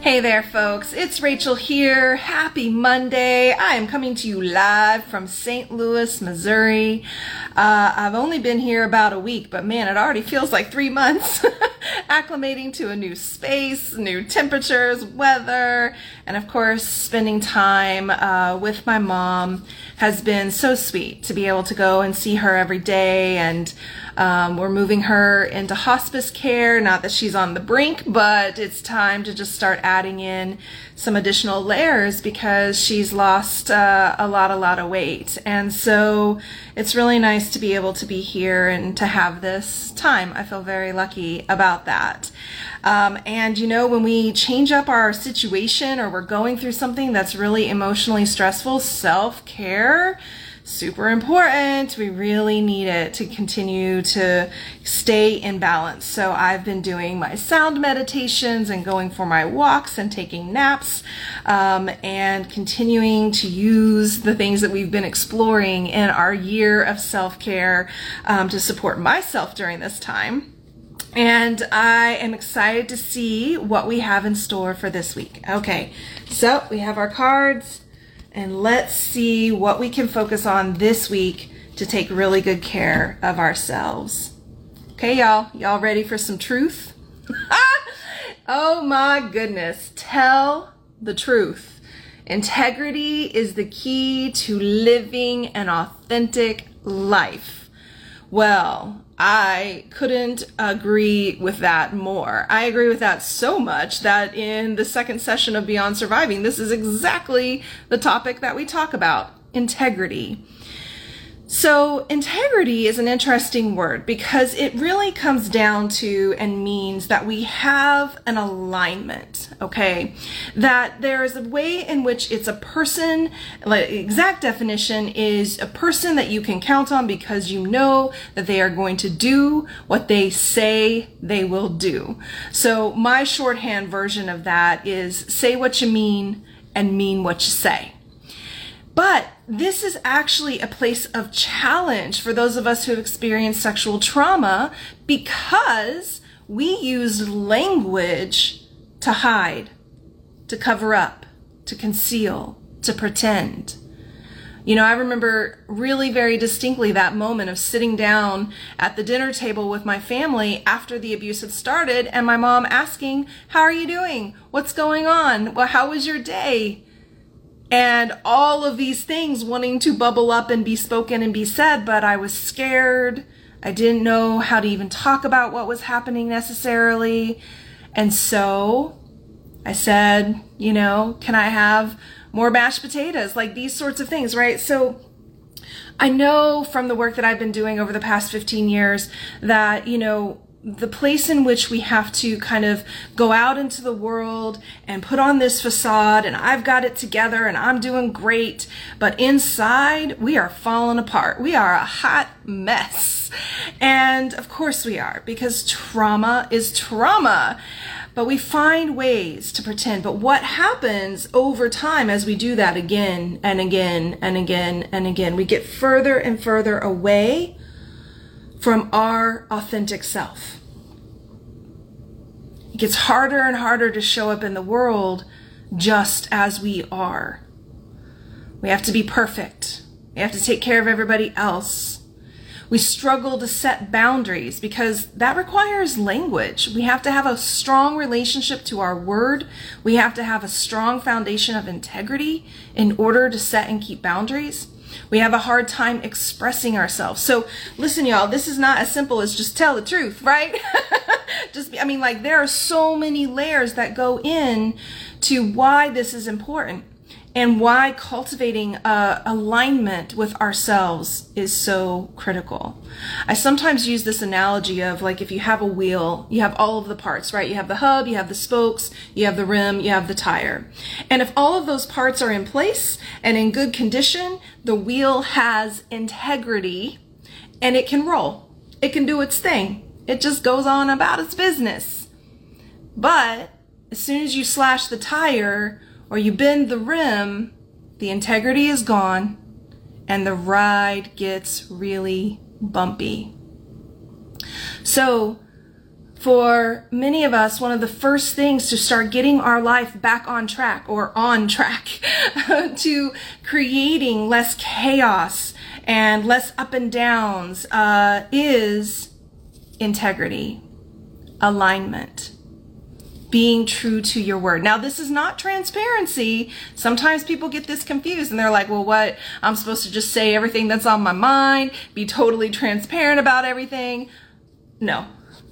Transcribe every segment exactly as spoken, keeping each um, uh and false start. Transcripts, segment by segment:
Hey there, folks. It's Rachel here. Happy Monday. I am coming to you live from Saint Louis, Missouri. Uh, I've only been here about a week, but man, it already feels like three months acclimating to a new space, new temperatures, weather, and of course, spending time uh, with my mom has been so sweet to be able to go and see her every day. And um, we're moving her into hospice care. Not that she's on the brink, but it's time to just start adding adding in some additional layers because she's lost uh, a lot, a lot of weight. And so it's really nice to be able to be here and to have this time. I feel very lucky about that. Um, and you know, when we change up our situation or we're going through something that's really emotionally stressful, self-care, super important. We really need it to continue to stay in balance. So I've been doing my sound meditations and going for my walks and taking naps um, and continuing to use the things that we've been exploring in our year of self-care um, to support myself during this time. And I am excited to see what we have in store for this week. Okay, so we have our cards. And let's see what we can focus on this week to take really good care of ourselves. Okay, y'all, y'all ready for some truth? Oh my goodness, tell the truth. Integrity is the key to living an authentic life. Well, I couldn't agree with that more. I agree with that so much that in the second session of Beyond Surviving, this is exactly the topic that we talk about, integrity. So integrity is an interesting word because it really comes down to and means that we have an alignment, okay? That there is a way in which it's a person, like exact definition is a person that you can count on because you know that they are going to do what they say they will do. So my shorthand version of that is say what you mean and mean what you say. But this is actually a place of challenge for those of us who have experienced sexual trauma because we used language to hide, to cover up, to conceal, to pretend. You know, I remember really very distinctly that moment of sitting down at the dinner table with my family after the abuse had started and my mom asking, "How are you doing? What's going on? Well, how was your day?" And all of these things wanting to bubble up and be spoken and be said, but I was scared, I didn't know how to even talk about what was happening necessarily. And so I said, you know, can I have more mashed potatoes? Like these sorts of things, right? So I know from the work that I've been doing over the past fifteen years that, you know, the place in which we have to kind of go out into the world and put on this facade and I've got it together and I'm doing great, but inside we are falling apart. We are a hot mess. And of course we are, because trauma is trauma. But we find ways to pretend. But what happens over time as we do that again and again and again and again, we get further and further away from our authentic self. It gets harder and harder to show up in the world just as we are. We have to be perfect. We have to take care of everybody else. We struggle to set boundaries because that requires language. We have to have a strong relationship to our word. We have to have a strong foundation of integrity in order to set and keep boundaries. We have a hard time expressing ourselves. So listen, y'all, this is not as simple as just tell the truth, right? Just, I mean, like there are so many layers that go in to why this is important and why cultivating uh, alignment with ourselves is so critical. I sometimes use this analogy of like, if you have a wheel, you have all of the parts, right? You have the hub, you have the spokes, you have the rim, you have the tire. And if all of those parts are in place and in good condition, the wheel has integrity and it can roll. It can do its thing. It just goes on about its business. But as soon as you slash the tire, or you bend the rim, the integrity is gone and the ride gets really bumpy. So for many of us, one of the first things to start getting our life back on track or on track to creating less chaos and less up and downs uh, is integrity, alignment. Being true to your word. Now, this is not transparency. Sometimes people get this confused and they're like, well, what? I'm supposed to just say everything that's on my mind, be totally transparent about everything. No,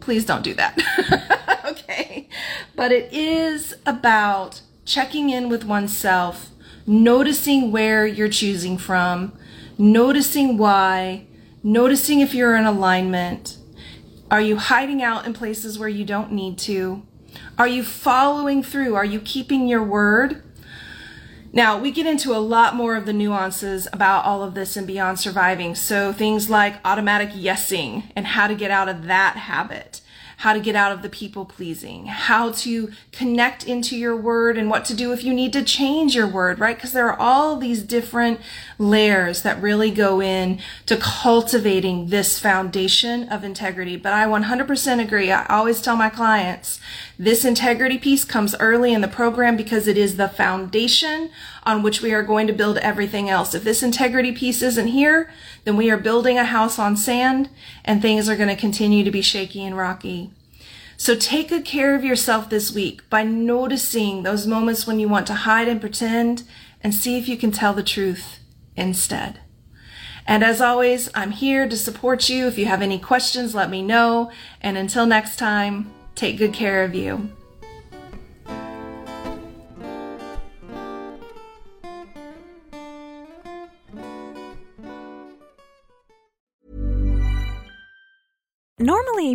please don't do that. Okay. But it is about checking in with oneself, noticing where you're choosing from, noticing why, noticing if you're in alignment. Are you hiding out in places where you don't need to? Are you following through? Are you keeping your word? Now, we get into a lot more of the nuances about all of this and beyond surviving. So things like automatic yesing and how to get out of that habit, how to get out of the people pleasing, how to connect into your word and what to do if you need to change your word, right? Because there are all these different layers that really go in to cultivating this foundation of integrity. But I one hundred percent agree. I always tell my clients this integrity piece comes early in the program because it is the foundation on which we are going to build everything else. If this integrity piece isn't here, then we are building a house on sand and things are going to continue to be shaky and rocky. So take good care of yourself this week by noticing those moments when you want to hide and pretend and see if you can tell the truth instead. And as always, I'm here to support you. If you have any questions, let me know. And until next time, take good care of you. Normally,